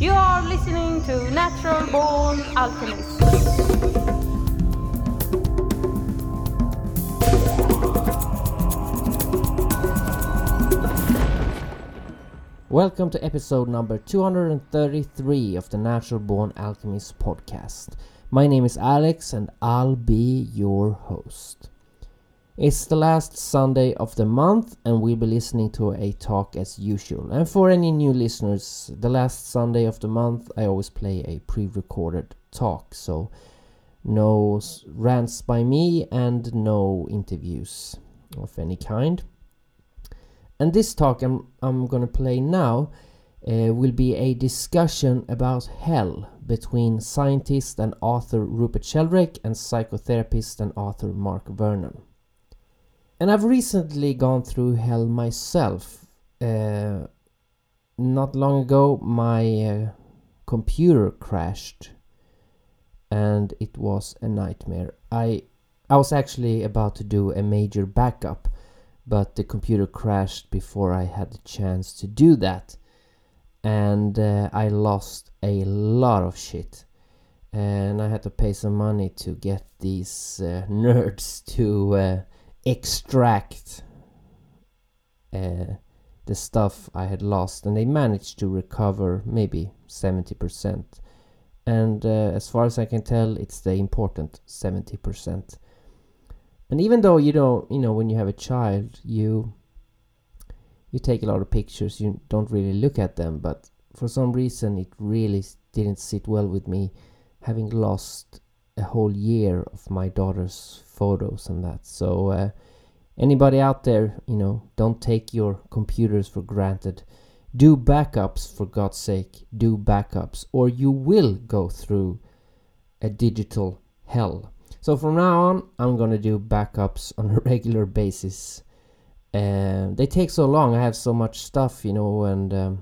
You are listening to Natural Born Alchemist. Welcome to episode number 233 of the Natural Born Alchemist podcast. My name is Alex and I'll be your host. It's the last Sunday of the month and we'll be listening to a talk as usual. And for any new listeners, the last Sunday of the month I always play a pre-recorded talk. So no rants by me and no interviews of any kind. And this talk I'm going to play now will be a discussion about hell between scientist and author Rupert Sheldrake and psychotherapist and author Mark Vernon. And I've recently gone through hell myself. Not long ago my computer crashed and it was a nightmare. I was actually about to do a major backup, but the computer crashed before I had the chance to do that. And I lost a lot of shit. And I had to pay some money to get these nerds to extract the stuff I had lost, and they managed to recover maybe 70%, and as far as I can tell it's the important 70%. And even though you know when you have a child you take a lot of pictures, you don't really look at them, but for some reason it really didn't sit well with me having lost a whole year of my daughter's photos and that. So anybody out there, you know, don't take your computers for granted. Do backups, for God's sake. Do backups, or you will go through a digital hell. So from now on I'm gonna do backups on a regular basis. They take so long, I have so much stuff, you know, and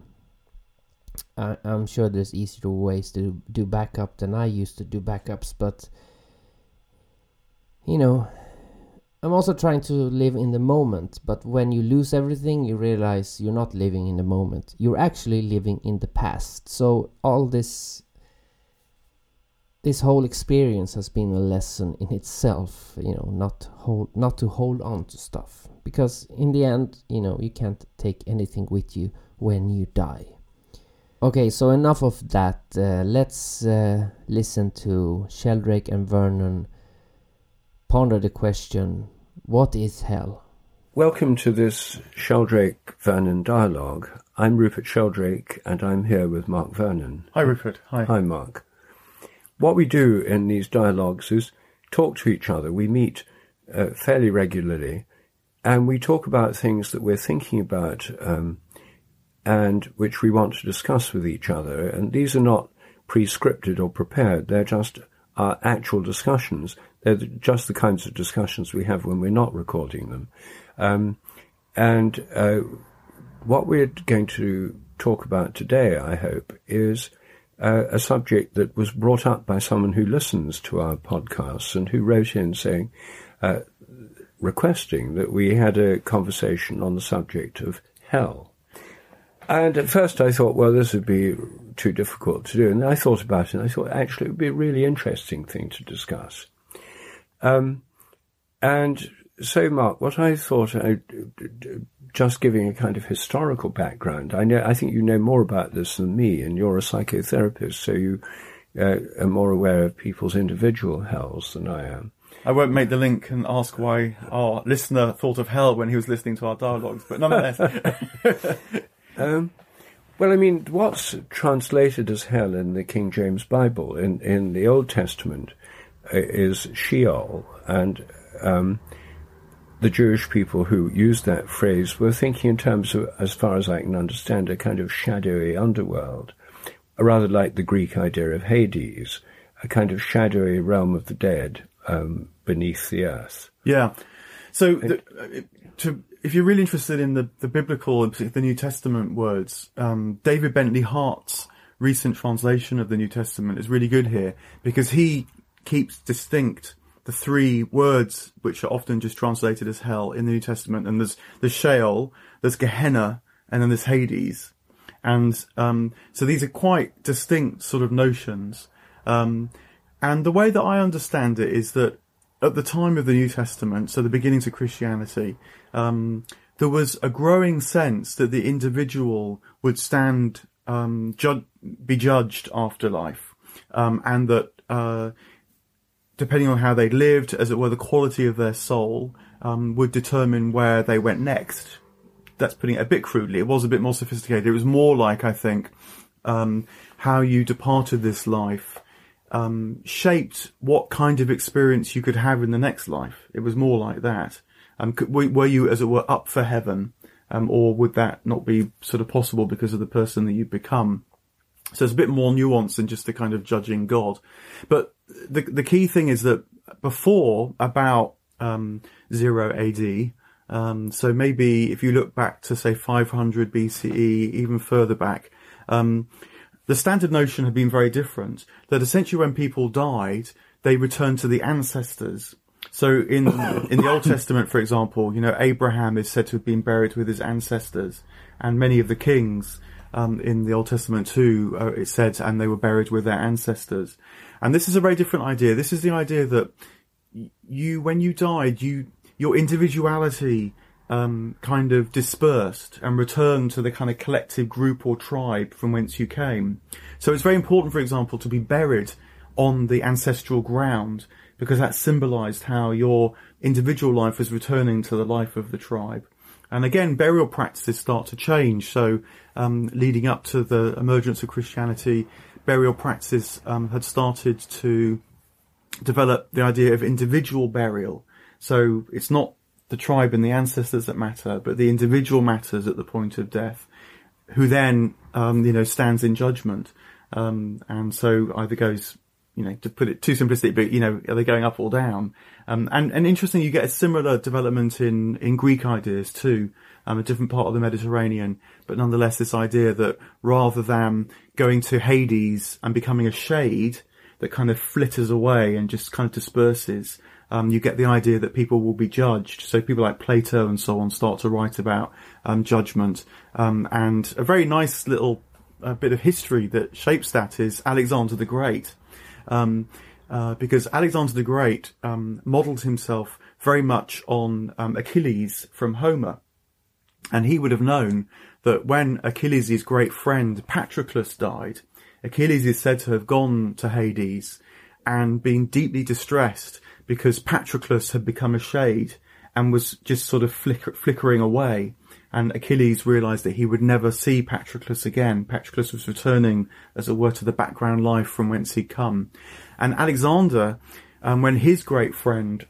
I'm sure there's easier ways to do backup than I used to do backups, but you know, I'm also trying to live in the moment. But when you lose everything, you realize you're not living in the moment, you're actually living in the past. So all this whole experience has been a lesson in itself, you know, not to hold on to stuff, because in the end, you know, you can't take anything with you when you die. Okay, so enough of that. Let's listen to Sheldrake and Vernon ponder the question, what is hell? Welcome to this Sheldrake-Vernon dialogue. I'm Rupert Sheldrake and I'm here with Mark Vernon. Hi Rupert, hi. Hi Mark. What we do in these dialogues is talk to each other. We meet fairly regularly and we talk about things that we're thinking about and which we want to discuss with each other. And these are not pre-scripted or prepared. They're just our actual discussions. They're just the kinds of discussions we have when we're not recording them. What we're going to talk about today, I hope, is a subject that was brought up by someone who listens to our podcasts and who wrote in saying, requesting that we had a conversation on the subject of hell. And at first I thought, well, this would be too difficult to do. And I thought about it, and I thought, actually, it would be a really interesting thing to discuss. And so, Mark, what I thought, just giving a kind of historical background, I think you know more about this than me, and you're a psychotherapist, so you are more aware of people's individual hells than I am. I won't make the link and ask why our listener thought of hell when he was listening to our dialogues, but nonetheless. Well, I mean, what's translated as hell in the King James Bible, in the Old Testament, is Sheol. And the Jewish people who used that phrase were thinking in terms of, as far as I can understand, a kind of shadowy underworld, rather like the Greek idea of Hades, a kind of shadowy realm of the dead beneath the earth. Yeah. So, if you're really interested in the biblical, and particularly the New Testament words, David Bentley Hart's recent translation of the New Testament is really good here, because he keeps distinct the three words which are often just translated as hell in the New Testament. And there's Sheol, there's Gehenna, and then there's Hades. And so these are quite distinct sort of notions. And the way that I understand it is that at the time of the New Testament, so the beginnings of Christianity, there was a growing sense that the individual would stand, be judged after life, and that depending on how they lived, as it were, the quality of their soul would determine where they went next. That's putting it a bit crudely. It was a bit more sophisticated. It was more like, I think, how you departed this life shaped what kind of experience you could have in the next life. It was more like that. Were you, as it were, up for heaven, or would that not be sort of possible because of the person that you've become? So it's a bit more nuanced than just the kind of judging God. But the key thing is that before about 0 AD, so maybe if you look back to, say, 500 BCE, even further back, the standard notion had been very different, that essentially when people died, they returned to the ancestors. So in the Old Testament, for example, you know, Abraham is said to have been buried with his ancestors, and many of the kings in the Old Testament too, it said, and they were buried with their ancestors. And this is a very different idea. This is the idea that you, when you died, your individuality kind of dispersed and returned to the kind of collective group or tribe from whence you came. So it's very important, for example, to be buried on the ancestral ground, because that symbolized how your individual life was returning to the life of the tribe. And again, burial practices start to change. So leading up to the emergence of Christianity, burial practices had started to develop the idea of individual burial. So it's not the tribe and the ancestors that matter, but the individual matters at the point of death, who then, you know, stands in judgment. And so either goes, you know, to put it too simplistic, but, you know, are they going up or down? And interestingly, you get a similar development in Greek ideas too, a different part of the Mediterranean. But nonetheless, this idea that rather than going to Hades and becoming a shade that kind of flitters away and just kind of disperses, you get the idea that people will be judged. So people like Plato and so on start to write about judgment. And a very nice little bit of history that shapes that is Alexander the Great. Because Alexander the Great modelled himself very much on Achilles from Homer. And he would have known that when Achilles' great friend Patroclus died, Achilles is said to have gone to Hades and been deeply distressed because Patroclus had become a shade and was just sort of flickering away. And Achilles realised that he would never see Patroclus again. Patroclus was returning, as it were, to the background life from whence he'd come. And Alexander, when his great friend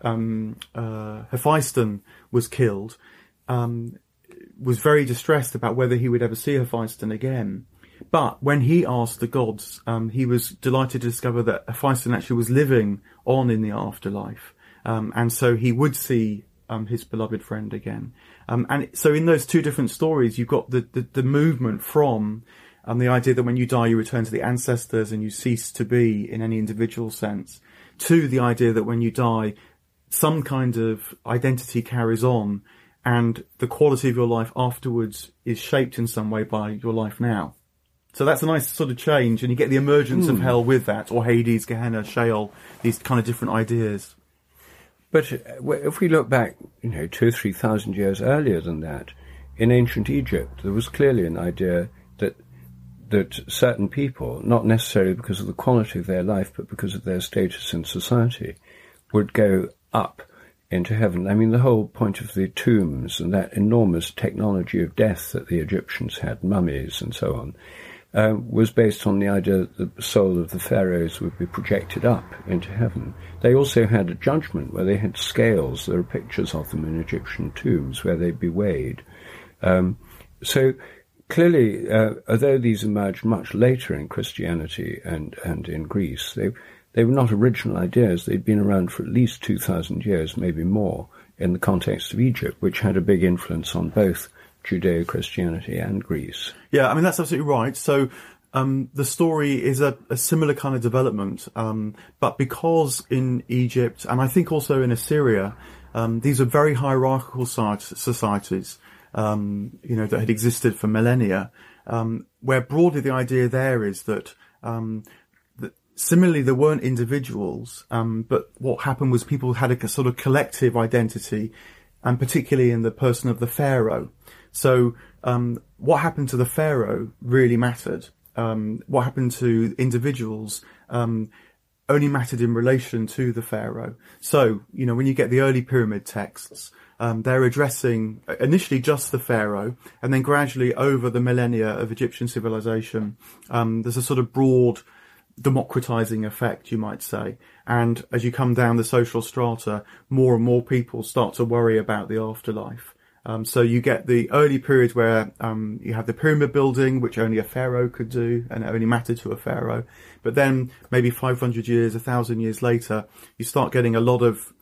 Hephaiston was killed, was very distressed about whether he would ever see Hephaiston again. But when he asked the gods, he was delighted to discover that Hephaiston actually was living on in the afterlife. And so he would see his beloved friend again. And so in those two different stories, you've got the movement from the idea that when you die, you return to the ancestors and you cease to be in any individual sense, to the idea that when you die, some kind of identity carries on and the quality of your life afterwards is shaped in some way by your life now. So that's a nice sort of change, and you get the emergence of hell with that, or Hades, Gehenna, Sheol, these kind of different ideas. But if we look back, you know, 2,000 or 3,000 years earlier than that, in ancient Egypt, there was clearly an idea that certain people, not necessarily because of the quality of their life, but because of their status in society, would go up into heaven. I mean, the whole point of the tombs and that enormous technology of death that the Egyptians had, mummies and so on, was based on the idea that the soul of the pharaohs would be projected up into heaven. They also had a judgment where they had scales. There are pictures of them in Egyptian tombs where they'd be weighed. So clearly, although these emerged much later in Christianity and in Greece, they were not original ideas. They'd been around for at least 2,000 years, maybe more, in the context of Egypt, which had a big influence on both Judeo-Christianity and Greece. Yeah, I mean, that's absolutely right. So the story is a similar kind of development, but because in Egypt, and I think also in Assyria, these are very hierarchical societies, you know, that had existed for millennia. where broadly the idea there is that, similarly, there weren't individuals, but what happened was people had a sort of collective identity, and particularly in the person of the pharaoh. So what happened to the pharaoh really mattered. What happened to individuals only mattered in relation to the pharaoh. So, you know, when you get the early pyramid texts, they're addressing initially just the pharaoh, and then gradually over the millennia of Egyptian civilization, there's a sort of broad democratizing effect, you might say. And as you come down the social strata, more and more people start to worry about the afterlife. So you get the early period where you have the pyramid building, which only a pharaoh could do, and it only mattered to a pharaoh. But then maybe 500 years, 1,000 years later, you start getting a lot of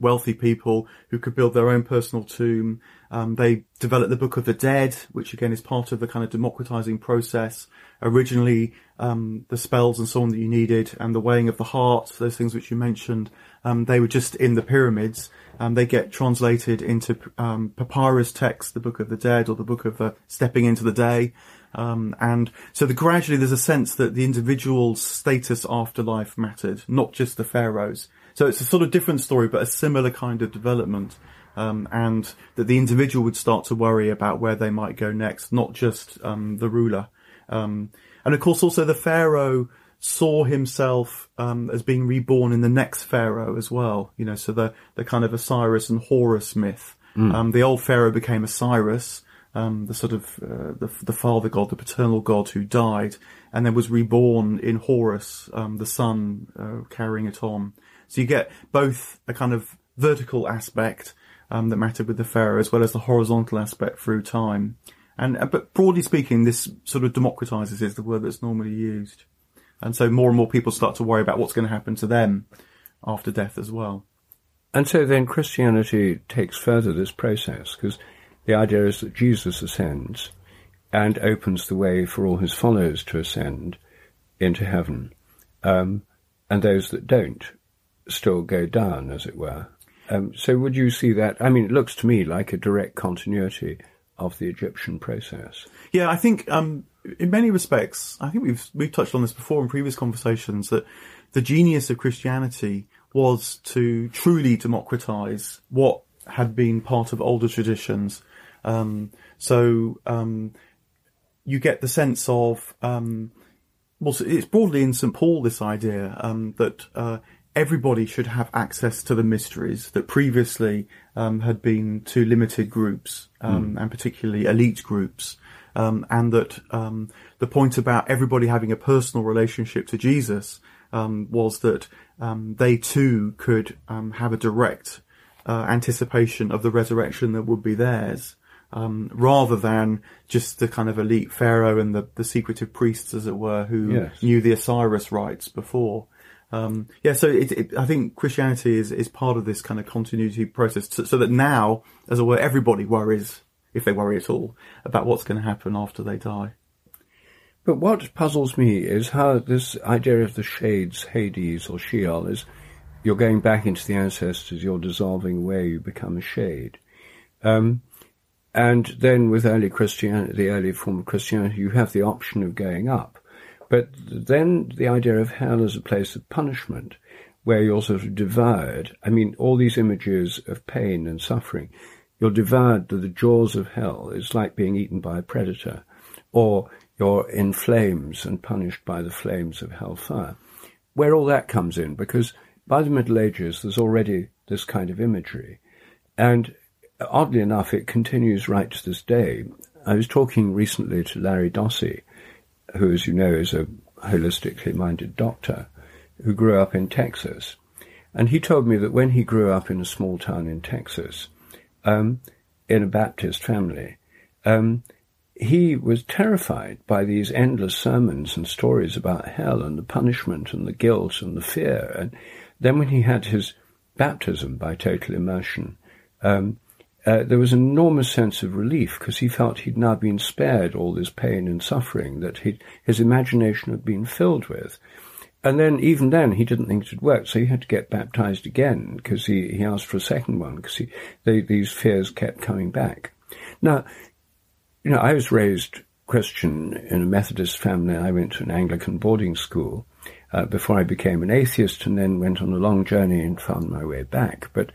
wealthy people who could build their own personal tomb. They developed the Book of the Dead, which again is part of the kind of democratizing process. Originally, the spells and so on that you needed, and the weighing of the heart, those things which you mentioned, they were just in the pyramids. They get translated into papyrus texts, the Book of the Dead or the Book of the Stepping into the Day. And so gradually there's a sense that the individual's status afterlife mattered, not just the pharaohs. So it's a sort of different story, but a similar kind of development, and that the individual would start to worry about where they might go next, not just the ruler. And of course, also the pharaoh saw himself as being reborn in the next pharaoh as well. You know, so the kind of Osiris and Horus myth. The old pharaoh became Osiris, the sort of the father god, the paternal god who died, and then was reborn in Horus, the son carrying it on. So you get both a kind of vertical aspect that mattered with the pharaoh, as well as the horizontal aspect through time. And but broadly speaking, this sort of democratizes is the word that's normally used. And so more and more people start to worry about what's going to happen to them after death as well. And so then Christianity takes further this process, because the idea is that Jesus ascends and opens the way for all his followers to ascend into heaven. And those that don't still go down, as it were. So would you see that? I mean, it looks to me like a direct continuity of the Egyptian process. Yeah, I think in many respects, I think we've touched on this before in previous conversations, that the genius of Christianity was to truly democratize what had been part of older traditions. So you get the sense of, well, it's broadly in St. Paul, this idea that everybody should have access to the mysteries that previously had been to limited groups, and particularly elite groups, and that the point about everybody having a personal relationship to Jesus was that they too could have a direct anticipation of the resurrection that would be theirs, rather than just the kind of elite pharaoh and the secretive priests, as it were, who yes. knew the Osiris rites before. I think Christianity is part of this kind of continuity process, so that now, as it were, everybody worries, if they worry at all, about what's going to happen after they die. But what puzzles me is how this idea of the shades, Hades or Sheol, is you're going back into the ancestors, you're dissolving away, you become a shade. And then with early Christianity, the early form of Christianity, you have the option of going up. But then the idea of hell as a place of punishment, where you're sort of devoured. I mean, all these images of pain and suffering, you're devoured to the jaws of hell. It's like being eaten by a predator, or you're in flames and punished by the flames of hellfire. Where all that comes in, because by the Middle Ages, there's already this kind of imagery. And oddly enough, it continues right to this day. I was talking recently to Larry Dossie, who, as you know, is a holistically minded doctor who grew up in Texas. And he told me that when he grew up in a small town in Texas, in a Baptist family, he was terrified by these endless sermons and stories about hell and the punishment and the guilt and the fear. And then when he had his baptism by total immersion, there was an enormous sense of relief, because he felt he'd now been spared all this pain and suffering that his imagination had been filled with. And then, even then, he didn't think it would work, so he had to get baptized again, because he asked for a second one, because these fears kept coming back. Now, you know, I was raised Christian in a Methodist family. I went to an Anglican boarding school before I became an atheist, and then went on a long journey and found my way back. But,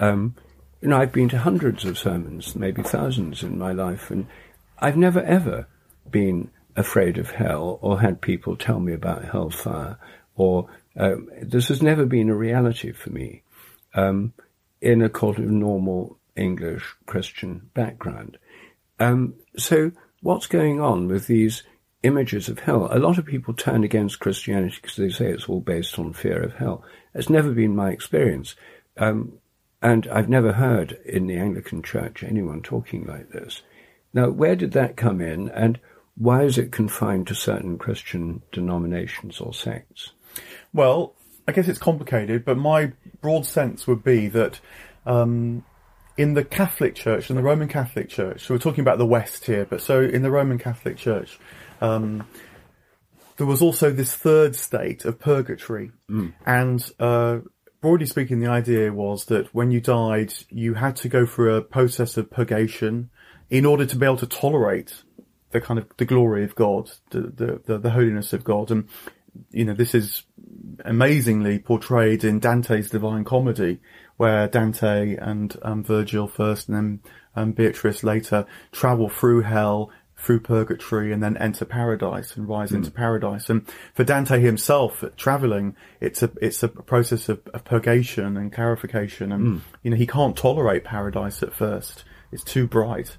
you know, I've been to hundreds of sermons, maybe thousands in my life, and I've never, ever been afraid of hell or had people tell me about hellfire, or this has never been a reality for me in a kind of normal English Christian background. So what's going on with these images of hell? A lot of people turn against Christianity because they say it's all based on fear of hell. It's never been my experience. And I've never heard in the Anglican Church anyone talking like this. Now, where did that come in, and why is it confined to certain Christian denominations or sects? Well, I guess it's complicated, but my broad sense would be that in the Catholic Church, in the Roman Catholic Church, so we're talking about the West here, but so in the Roman Catholic Church, there was also this third state of purgatory. Mm. And broadly speaking, the idea was that when you died, you had to go through a process of purgation in order to be able to tolerate the kind of the glory of God, the holiness of God. And, you know, this is amazingly portrayed in Dante's Divine Comedy, where Dante and Virgil first and then Beatrice later travel through hell, through purgatory, and then enter paradise and rise into paradise. And for Dante himself, traveling, it's a process of purgation and clarification. And, you know, he can't tolerate paradise at first. It's too bright.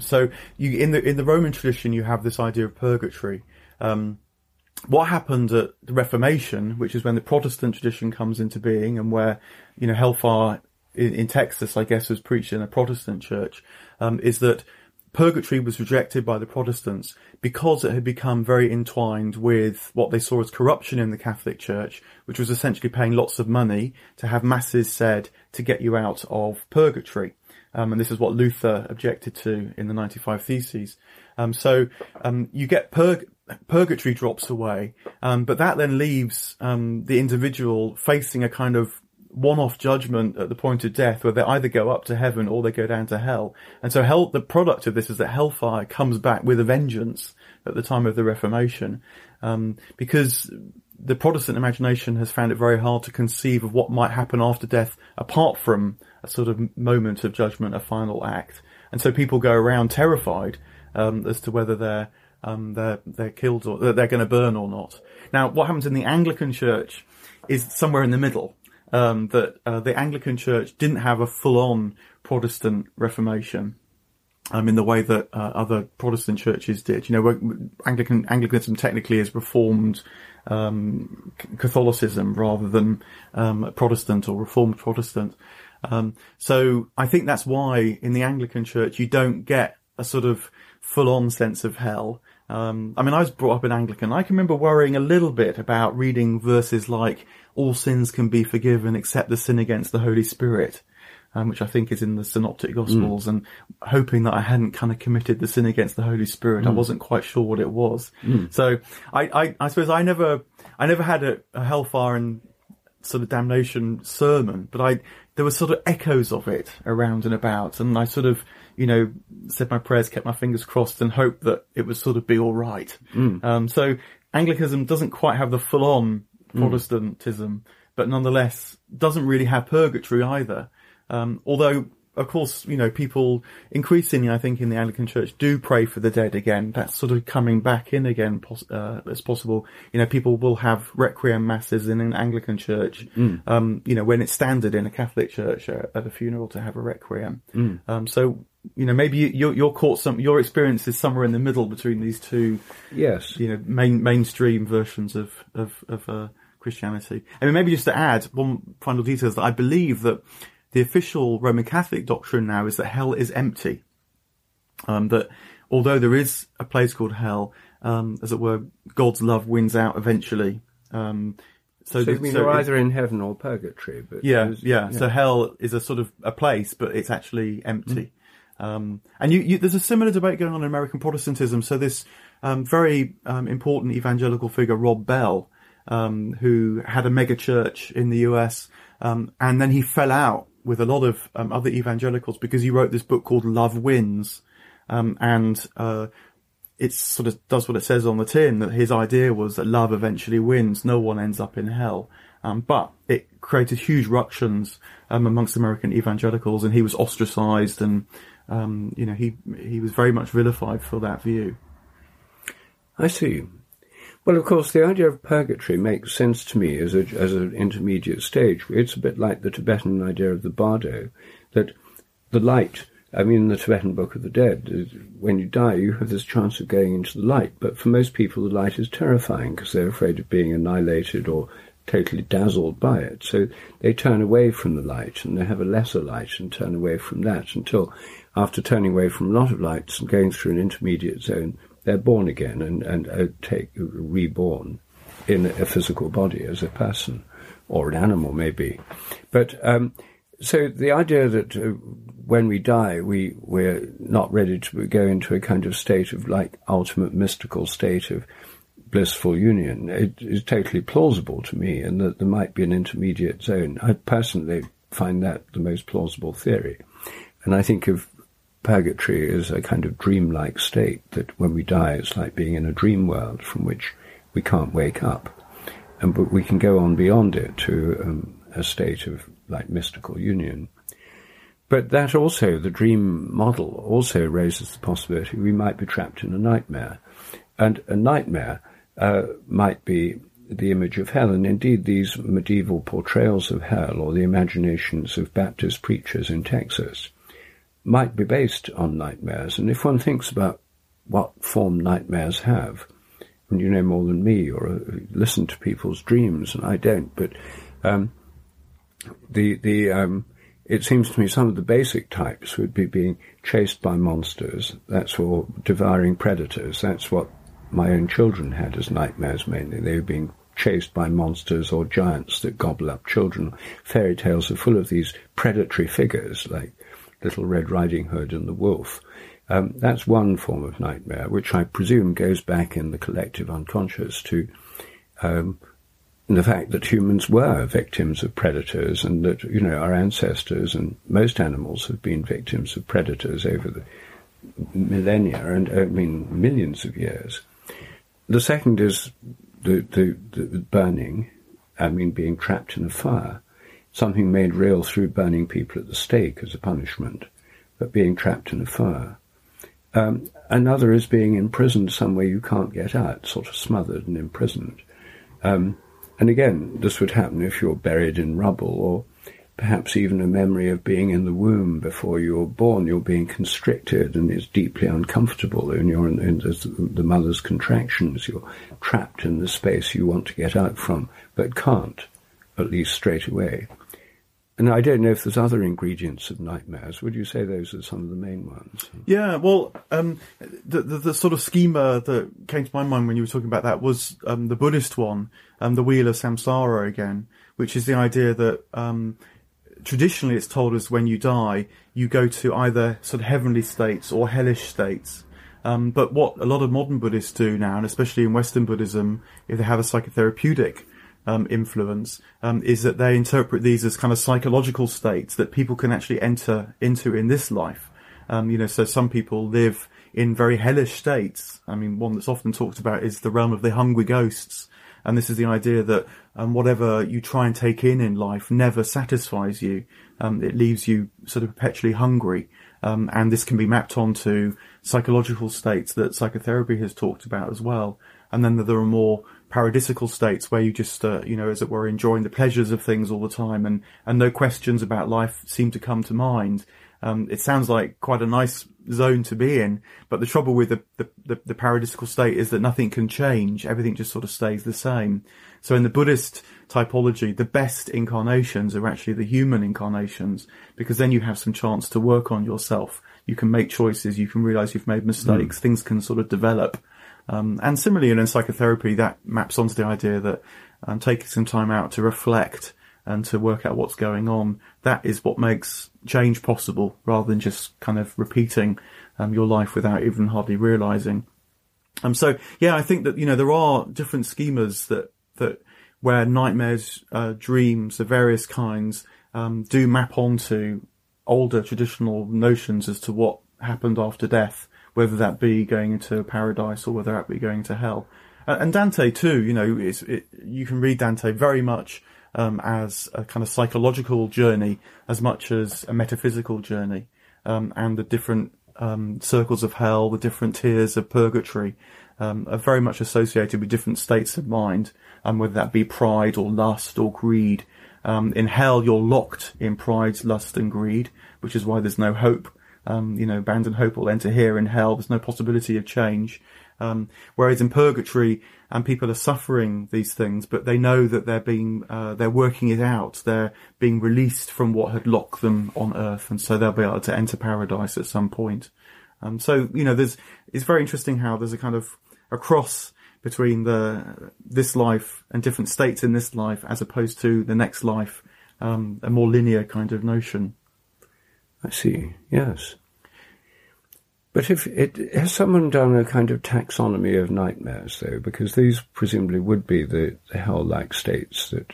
So you, in the Roman tradition, you have this idea of purgatory. What happened at the Reformation, which is when the Protestant tradition comes into being, and where, you know, hellfire in Texas, I guess, was preached in a Protestant church, is that purgatory was rejected by the Protestants because it had become very entwined with what they saw as corruption in the Catholic Church, which was essentially paying lots of money to have masses said to get you out of purgatory. And this is what Luther objected to in the 95 Theses. You get purgatory drops away, but that then leaves the individual facing a kind of one-off judgment at the point of death, where they either go up to heaven or they go down to hell. And so hell, the product of this is that hellfire comes back with a vengeance at the time of the Reformation, because the Protestant imagination has found it very hard to conceive of what might happen after death apart from a sort of moment of judgment, a final act. And so people go around terrified as to whether they're killed or they're going to burn or not. Now, what happens in the Anglican Church is somewhere in the middle. The Anglican Church didn't have a full-on Protestant Reformation in the way that other Protestant churches did. You know, Anglicanism technically is Reformed Catholicism rather than Protestant or Reformed Protestant. So I think that's why in the Anglican Church you don't get a sort of full-on sense of hell. I mean, I was brought up in Anglican. I can remember worrying a little bit about reading verses like, all sins can be forgiven except the sin against the Holy Spirit, which I think is in the Synoptic Gospels, and hoping that I hadn't kind of committed the sin against the Holy Spirit. I wasn't quite sure what it was. So I suppose I never had a hellfire and sort of damnation sermon, but there were sort of echoes of it around and about, and I sort of, you know, said my prayers, kept my fingers crossed, and hoped that it would sort of be all right. So Anglicanism doesn't quite have the full-on Protestantism, but nonetheless doesn't really have purgatory either. Although, of course, you know, people increasingly, I think, in the Anglican Church do pray for the dead again. That's sort of coming back in again as possible. You know, people will have requiem masses in an Anglican Church, you know, when it's standard in a Catholic Church at a funeral to have a requiem. So, you know, maybe your experience is somewhere in the middle between these two, yes, you know, mainstream versions of Christianity. I mean, maybe just to add one final detail is that I believe that the official Roman Catholic doctrine now is that hell is empty. That although there is a place called hell, as it were, God's love wins out eventually. So you mean you're either in heaven or purgatory? But yeah. So hell is a sort of a place, but it's actually empty. And there's a similar debate going on in American Protestantism. So this very important evangelical figure, Rob Bell, who had a mega church in the US, and then he fell out with a lot of other evangelicals because he wrote this book called Love Wins, and it sort of does what it says on the tin, that his idea was that love eventually wins, no one ends up in hell. But it created huge ructions amongst American evangelicals, and he was ostracized, and you know, he was very much vilified for that view. I see. Well, of course, the idea of purgatory makes sense to me as an intermediate stage. It's a bit like the Tibetan idea of the bardo, that the light, I mean, the Tibetan Book of the Dead, when you die, you have this chance of going into the light. But for most people, the light is terrifying because they're afraid of being annihilated or totally dazzled by it. So they turn away from the light, and they have a lesser light and turn away from that until, after turning away from a lot of lights and going through an intermediate zone, they're born again and reborn in a physical body as a person or an animal, maybe. But so the idea that when we die, we're not ready to go into a kind of state of like ultimate mystical state of blissful union, it is totally plausible to me, and that there might be an intermediate zone. I personally find that the most plausible theory. And I think of purgatory as a kind of dreamlike state, that when we die, it's like being in a dream world from which we can't wake up. And but we can go on beyond it to a state of like mystical union. But that also, the dream model also raises the possibility we might be trapped in a nightmare. And a nightmare might be the image of hell, and indeed these medieval portrayals of hell, or the imaginations of Baptist preachers in Texas, might be based on nightmares. And if one thinks about what form nightmares have, and you know more than me, or listen to people's dreams, and I don't, but it seems to me some of the basic types would be being chased by monsters, that's all, devouring predators. That's what my own children had as nightmares mainly. They were being chased by monsters or giants that gobble up children. Fairy tales are full of these predatory figures like Little Red Riding Hood and the wolf. That's one form of nightmare, which I presume goes back in the collective unconscious to the fact that humans were victims of predators, and that, you know, our ancestors and most animals have been victims of predators over the millennia, and I mean millions of years. The second is the burning, I mean being trapped in a fire, something made real through burning people at the stake as a punishment, but being trapped in a fire. Another is being imprisoned somewhere you can't get out, sort of smothered and imprisoned. And again, this would happen if you're buried in rubble, or perhaps even a memory of being in the womb before you were born. You're being constricted, and it's deeply uncomfortable, and you're in the mother's contractions. You're trapped in the space you want to get out from, but can't, at least straight away. And I don't know if there's other ingredients of nightmares. Would you say those are some of the main ones? Yeah, well, the sort of schema that came to my mind when you were talking about that was the Buddhist one, the Wheel of Samsara again, which is the idea that traditionally it's told us when you die, you go to either sort of heavenly states or hellish states. But what a lot of modern Buddhists do now, and especially in Western Buddhism, if they have a psychotherapeutic influence, is that they interpret these as kind of psychological states that people can actually enter into in this life. You know, so some people live in very hellish states. I mean, one that's often talked about is the realm of the hungry ghosts. And this is the idea that whatever you try and take in life never satisfies you. It leaves you sort of perpetually hungry. And this can be mapped onto psychological states that psychotherapy has talked about as well. And then there are more paradisical states where you just, you know, as it were, enjoying the pleasures of things all the time, and no questions about life seem to come to mind. It sounds like quite a nice zone to be in, but the trouble with the paradisical state is that nothing can change. Everything just sort of stays the same. So in the Buddhist typology, the best incarnations are actually the human incarnations, because then you have some chance to work on yourself. You can make choices. You can realize you've made mistakes. Things can sort of develop. And similarly, in psychotherapy, that maps onto the idea that taking some time out to reflect and to work out what's going on, that is what makes change possible, rather than just kind of repeating your life without even hardly realizing. So, yeah, I think that, you know, there are different schemas that where nightmares, dreams of various kinds do map onto older traditional notions as to what happened after death, whether that be going into paradise or whether that be going to hell. And Dante too, you know, you can read Dante very much as a kind of psychological journey as much as a metaphysical journey, and the different circles of hell, the different tiers of purgatory, are very much associated with different states of mind, whether that be pride or lust or greed. In hell, you're locked in pride, lust and greed, which is why there's no hope. You know, abandon hope will enter here in hell. There's no possibility of change. Whereas in purgatory, people are suffering these things, but they know that they're working it out. They're being released from what had locked them on earth. And so they'll be able to enter paradise at some point. So, you know, it's very interesting how there's a kind of a cross between this life and different states in this life, as opposed to the next life, a more linear kind of notion. I see, yes. But has someone done a kind of taxonomy of nightmares, though? Because these presumably would be the hell-like states that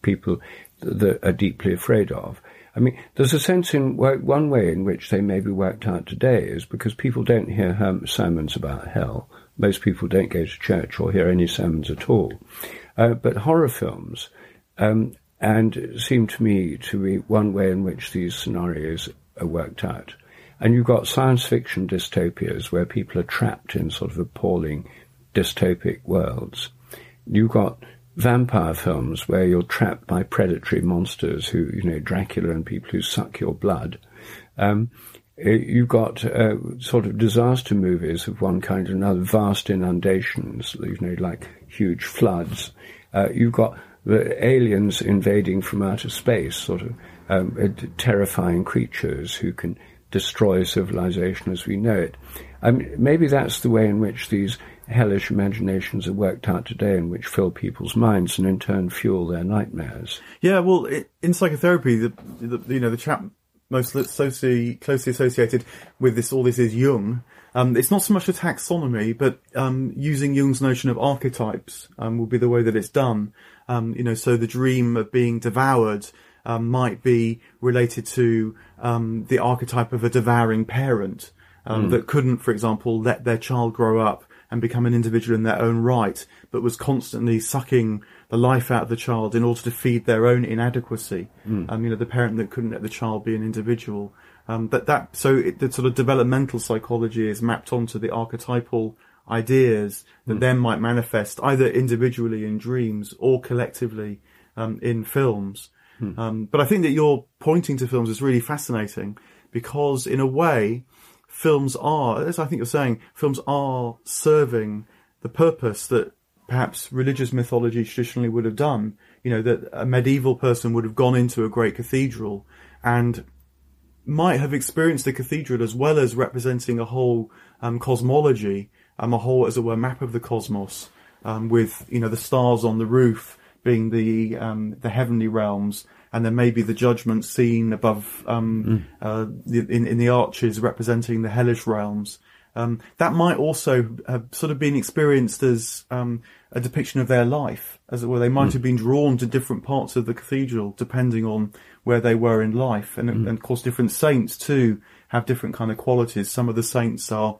people that are deeply afraid of. I mean, there's a sense in one way in which they may be worked out today is because people don't hear sermons about hell. Most people don't go to church or hear any sermons at all. But horror films... and it seemed to me to be one way in which these scenarios are worked out. And you've got science fiction dystopias where people are trapped in sort of appalling dystopic worlds. You've got vampire films where you're trapped by predatory monsters who, you know, Dracula and people who suck your blood. You've got sort of disaster movies of one kind or another, vast inundations, you know, like huge floods. You've got... the aliens invading from outer space, sort of terrifying creatures who can destroy civilization as we know it. Maybe that's the way in which these hellish imaginations are worked out today and which fill people's minds and in turn fuel their nightmares. Yeah, well, in psychotherapy, the chap most closely associated with all this is Jung. It's not so much a taxonomy, but using Jung's notion of archetypes will be the way that it's done. You know, so the dream of being devoured might be related to the archetype of a devouring parent that couldn't, for example, let their child grow up and become an individual in their own right, but was constantly sucking the life out of the child in order to feed their own inadequacy. You know, the parent that couldn't let the child be an individual. The sort of developmental psychology is mapped onto the archetypal ideas that then might manifest either individually in dreams or collectively in films. But I think that you're pointing to films is really fascinating because, in a way, films are, as I think you're saying, films are serving the purpose that perhaps religious mythology traditionally would have done. You know, that a medieval person would have gone into a great cathedral and might have experienced the cathedral as well as representing a whole cosmology, a whole, as it were, map of the cosmos, with, you know, the stars on the roof being the heavenly realms, and then maybe the judgment scene above in the arches representing the hellish realms. That might also have sort of been experienced as a depiction of their life, as it were. They might have been drawn to different parts of the cathedral depending on where they were in life, and of course different saints too have different kind of qualities. Some of the saints are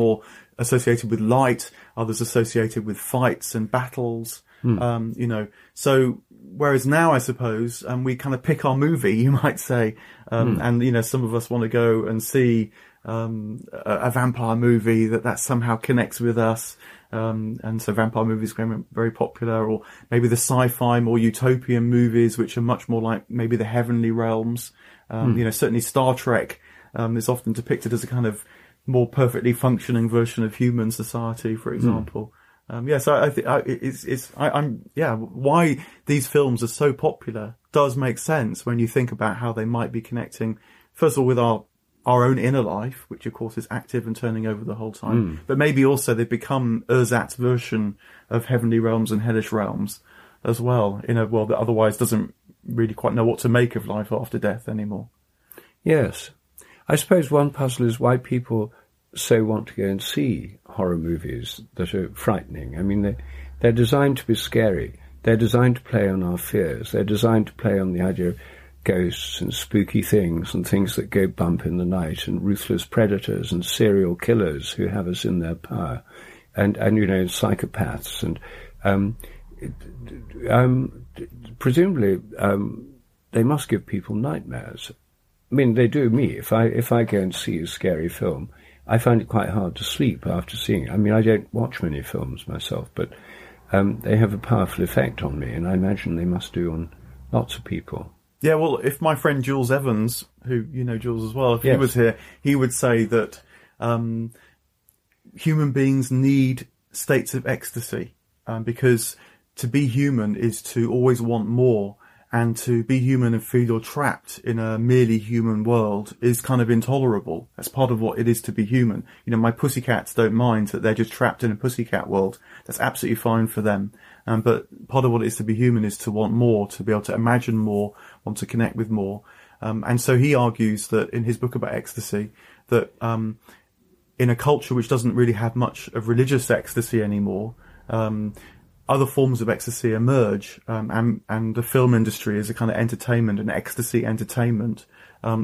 more associated with light, others associated with fights and battles, you know. So, whereas now, I suppose, we kind of pick our movie, you might say, and, you know, some of us want to go and see a vampire movie that somehow connects with us, and so vampire movies became very popular, or maybe the sci-fi, more utopian movies, which are much more like maybe the heavenly realms. You know, certainly Star Trek is often depicted as a kind of more perfectly functioning version of human society, for example. Why these films are so popular does make sense when you think about how they might be connecting, first of all, with our own inner life, which of course is active and turning over the whole time, but maybe also they've become Ersatz version of heavenly realms and hellish realms as well, in a world that otherwise doesn't really quite know what to make of life after death anymore. Yes. I suppose one puzzle is why people so want to go and see horror movies that are frightening. I mean, they're designed to be scary. They're designed to play on our fears. They're designed to play on the idea of ghosts and spooky things and things that go bump in the night and ruthless predators and serial killers who have us in their power and you know, psychopaths and presumably they must give people nightmares. I mean, they do me. If I go and see a scary film, I find it quite hard to sleep after seeing it. I mean, I don't watch many films myself, but they have a powerful effect on me, and I imagine they must do on lots of people. Yeah, well, if my friend Jules Evans, who you know Jules as well, if yes. he was here, he would say that human beings need states of ecstasy because to be human is to always want more, and to be human and feel you're trapped in a merely human world is kind of intolerable. That's part of what it is to be human. You know, my pussycats don't mind that they're just trapped in a pussycat world. That's absolutely fine for them. But part of what it is to be human is to want more, to be able to imagine more, want to connect with more. And so he argues that in his book about ecstasy, that in a culture which doesn't really have much of religious ecstasy anymore, other forms of ecstasy emerge. And the film industry is a kind of entertainment, an ecstasy entertainment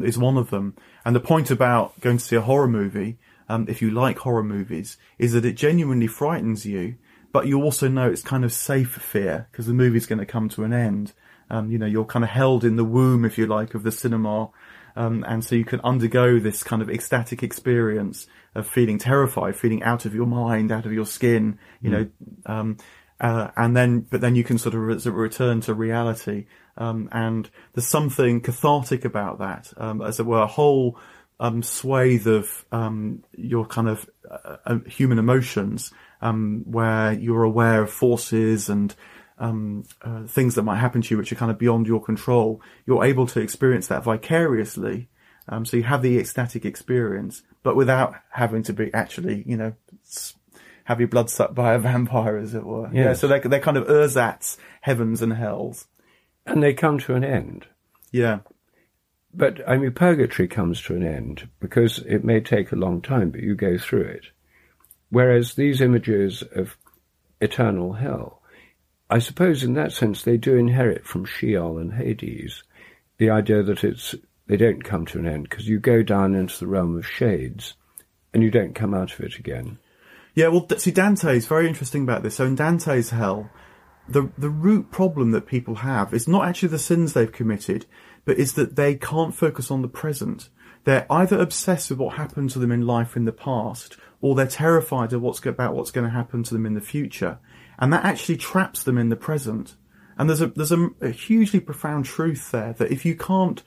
is one of them. And the point about going to see a horror movie, if you like horror movies, is that it genuinely frightens you. But you also know it's kind of safe fear because the movie's going to come to an end. You know, you're kind of held in the womb, if you like, of the cinema. And so you can undergo this kind of ecstatic experience of feeling terrified, feeling out of your mind, out of your skin, you know, but then you can sort of return to reality. And there's something cathartic about that, as it were, a whole swathe of your kind of human emotions. Where you're aware of forces and things that might happen to you which are kind of beyond your control. You're able to experience that vicariously. So you have the ecstatic experience, but without having to be actually, you know, have your blood sucked by a vampire, as it were. Yes. Yeah. So they're kind of ersatz, heavens and hells. And they come to an end. Yeah. But, I mean, purgatory comes to an end because it may take a long time, but you go through it. Whereas these images of eternal hell, I suppose in that sense they do inherit from Sheol and Hades, the idea that they don't come to an end because you go down into the realm of shades and you don't come out of it again. Yeah, well, see, Dante's very interesting about this. So in Dante's hell, the root problem that people have is not actually the sins they've committed, but it's that they can't focus on the present. They're either obsessed with what happened to them in life in the past, or they're terrified of what's going to happen to them in the future. And that actually traps them in the present. And there's a hugely profound truth there that if you can't,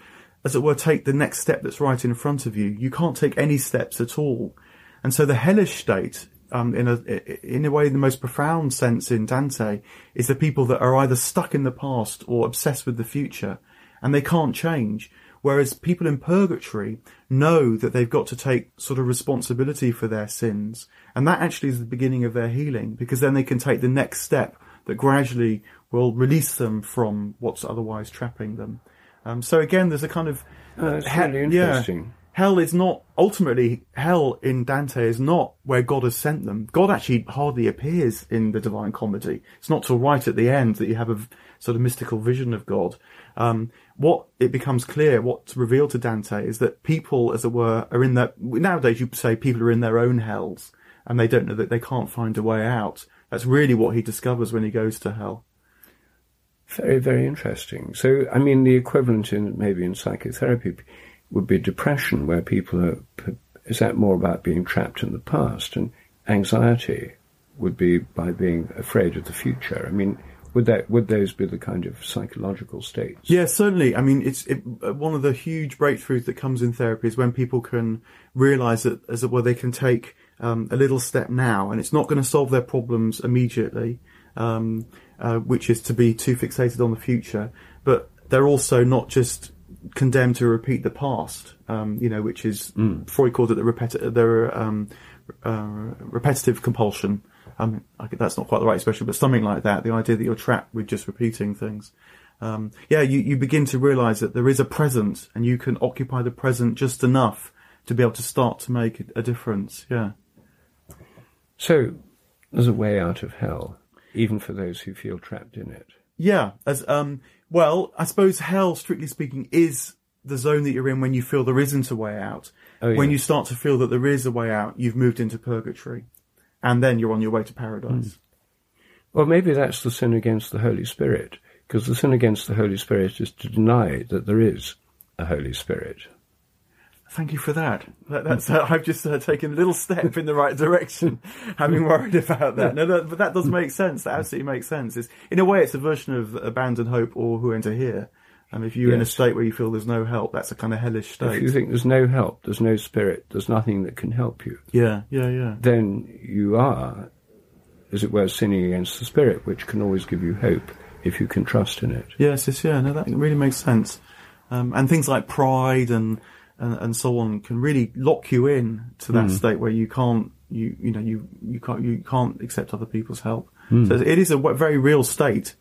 as it were, take the next step that's right in front of you, you can't take any steps at all. And so the hellish state, in a way, the most profound sense in Dante, is the people that are either stuck in the past or obsessed with the future, and they can't change. Whereas people in purgatory know that they've got to take sort of responsibility for their sins. And that actually is the beginning of their healing, because then they can take the next step that gradually will release them from what's otherwise trapping them. So again, there's a kind of... really interesting. Yeah, hell is not... Ultimately, hell in Dante is not where God has sent them. God actually hardly appears in the Divine Comedy. It's not till right at the end that you have a sort of mystical vision of God. What it becomes clear, what's revealed to Dante, is that people, as it were, are in their... Nowadays, you say people are in their own hells, and they don't know that they can't find a way out. That's really what he discovers when he goes to hell. Very, very interesting. So, I mean, the equivalent in maybe in psychotherapy would be depression, where people are... Is that more about being trapped in the past? And anxiety would be by being afraid of the future. I mean... Would those be the kind of psychological states? Yeah, certainly. I mean, one of the huge breakthroughs that comes in therapy is when people can realise that, as it were, they can take a little step now, and it's not going to solve their problems immediately, which is to be too fixated on the future. But they're also not just condemned to repeat the past, you know, which is Freud called it the repetitive compulsion. That's not quite the right expression, but something like that, the idea that you're trapped with just repeating things. You begin to realise that there is a present, and you can occupy the present just enough to be able to start to make a difference, yeah. So, there's a way out of hell, even for those who feel trapped in it. Yeah, as Well, I suppose hell, strictly speaking, is the zone that you're in when you feel there isn't a way out. Oh, yeah. When you start to feel that there is a way out, you've moved into purgatory. And then you're on your way to paradise. Mm. Well, maybe that's the sin against the Holy Spirit, because the sin against the Holy Spirit is to deny that there is a Holy Spirit. Thank you for that. I've just taken a little step in the right direction, having worried about that. No, but that does make sense. That absolutely makes sense. It's, in a way, it's a version of abandon hope or who enter here. And if you're in a state where you feel there's no help, that's a kind of hellish state. If you think there's no help, there's no spirit, there's nothing that can help you. Yeah. Then you are, as it were, sinning against the spirit, which can always give you hope if you can trust in it. Yes. No, that really makes sense. And things like pride and so on can really lock you in to that state where you can't you can't accept other people's help. So it is a very real state,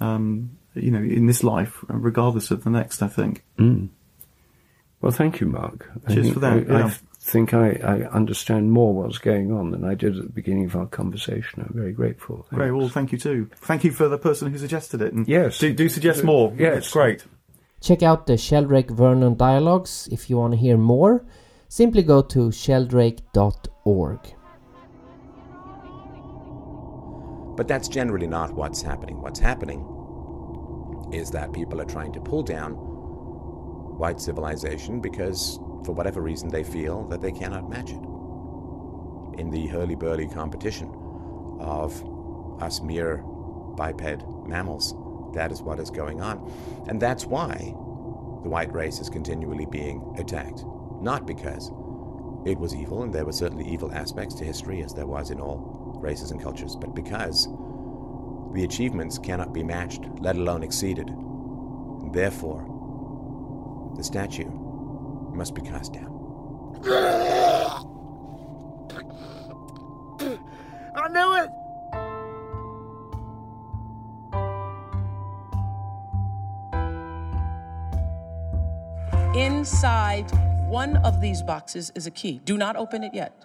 in this life, regardless of the next, I think. Well, thank you, Mark. Cheers for that. I think I understand more what's going on than I did at the beginning of our conversation. I'm very grateful. Thanks. Great. Well, thank you too. Thank you for the person who suggested it. And yes. Do suggest more. Yes. It's great. Check out the Sheldrake-Vernon Dialogues if you want to hear more. Simply go to Sheldrake.org. But that's generally not what's happening. What's happening is that people are trying to pull down white civilization because, for whatever reason, they feel that they cannot match it. In the hurly-burly competition of us mere biped mammals, that is what is going on. And that's why the white race is continually being attacked. Not because it was evil, and there were certainly evil aspects to history, as there was in all races and cultures, but because the achievements cannot be matched, let alone exceeded. And therefore, the statue must be cast down. I knew it! Inside one of these boxes is a key. Do not open it yet.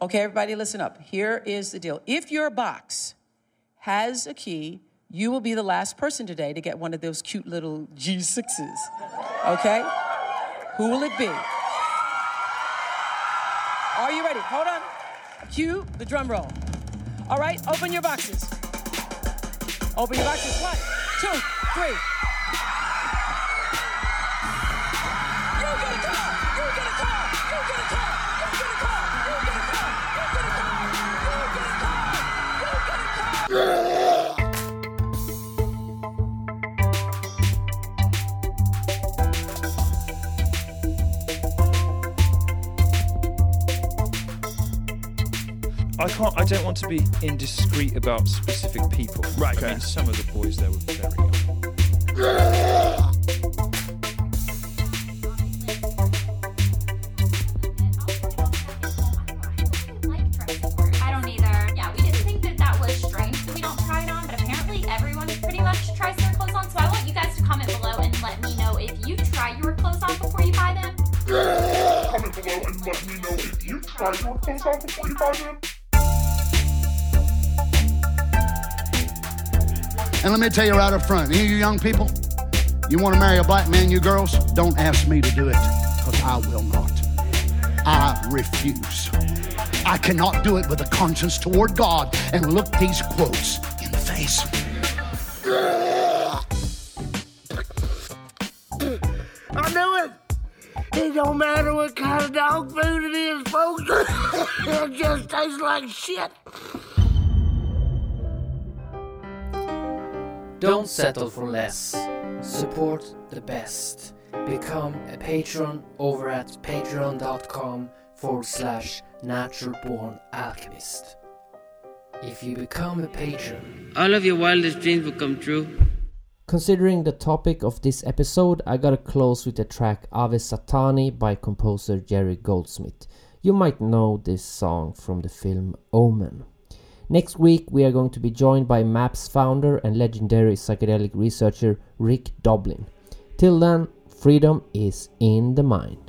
Okay, everybody, listen up. Here is the deal. If your box has a key, you will be the last person today to get one of those cute little G6s. Okay? Who will it be? Are you ready? Hold on. Cue the drum roll. All right, open your boxes. Open your boxes. 1, 2, 3. I don't want to be indiscreet about specific people. Right. Okay. I mean, some of the boys there were very young. I don't either. Yeah, we didn't think that was strength. We don't try it on, but apparently everyone pretty much tries their clothes on. So I want you guys to comment below and let me know if you try your clothes on before you buy them. Comment below and let me know if you try your clothes on before you buy them. And let me tell you right up front, any of you young people, you want to marry a black man, you girls, don't ask me to do it, because I will not. I refuse. I cannot do it with a conscience toward God and look these quotes in the face. I know it. It don't matter what kind of dog food it is, folks. It just tastes like shit. Don't settle for less. Support the best. Become a patron over at patreon.com/naturalbornalchemist. If you become a patron, all of your wildest dreams will come true. Considering the topic of this episode, I gotta close with the track Ave Satani by composer Jerry Goldsmith. You might know this song from the film Omen. Next week, we are going to be joined by MAPS founder and legendary psychedelic researcher Rick Doblin. Till then, freedom is in the mind.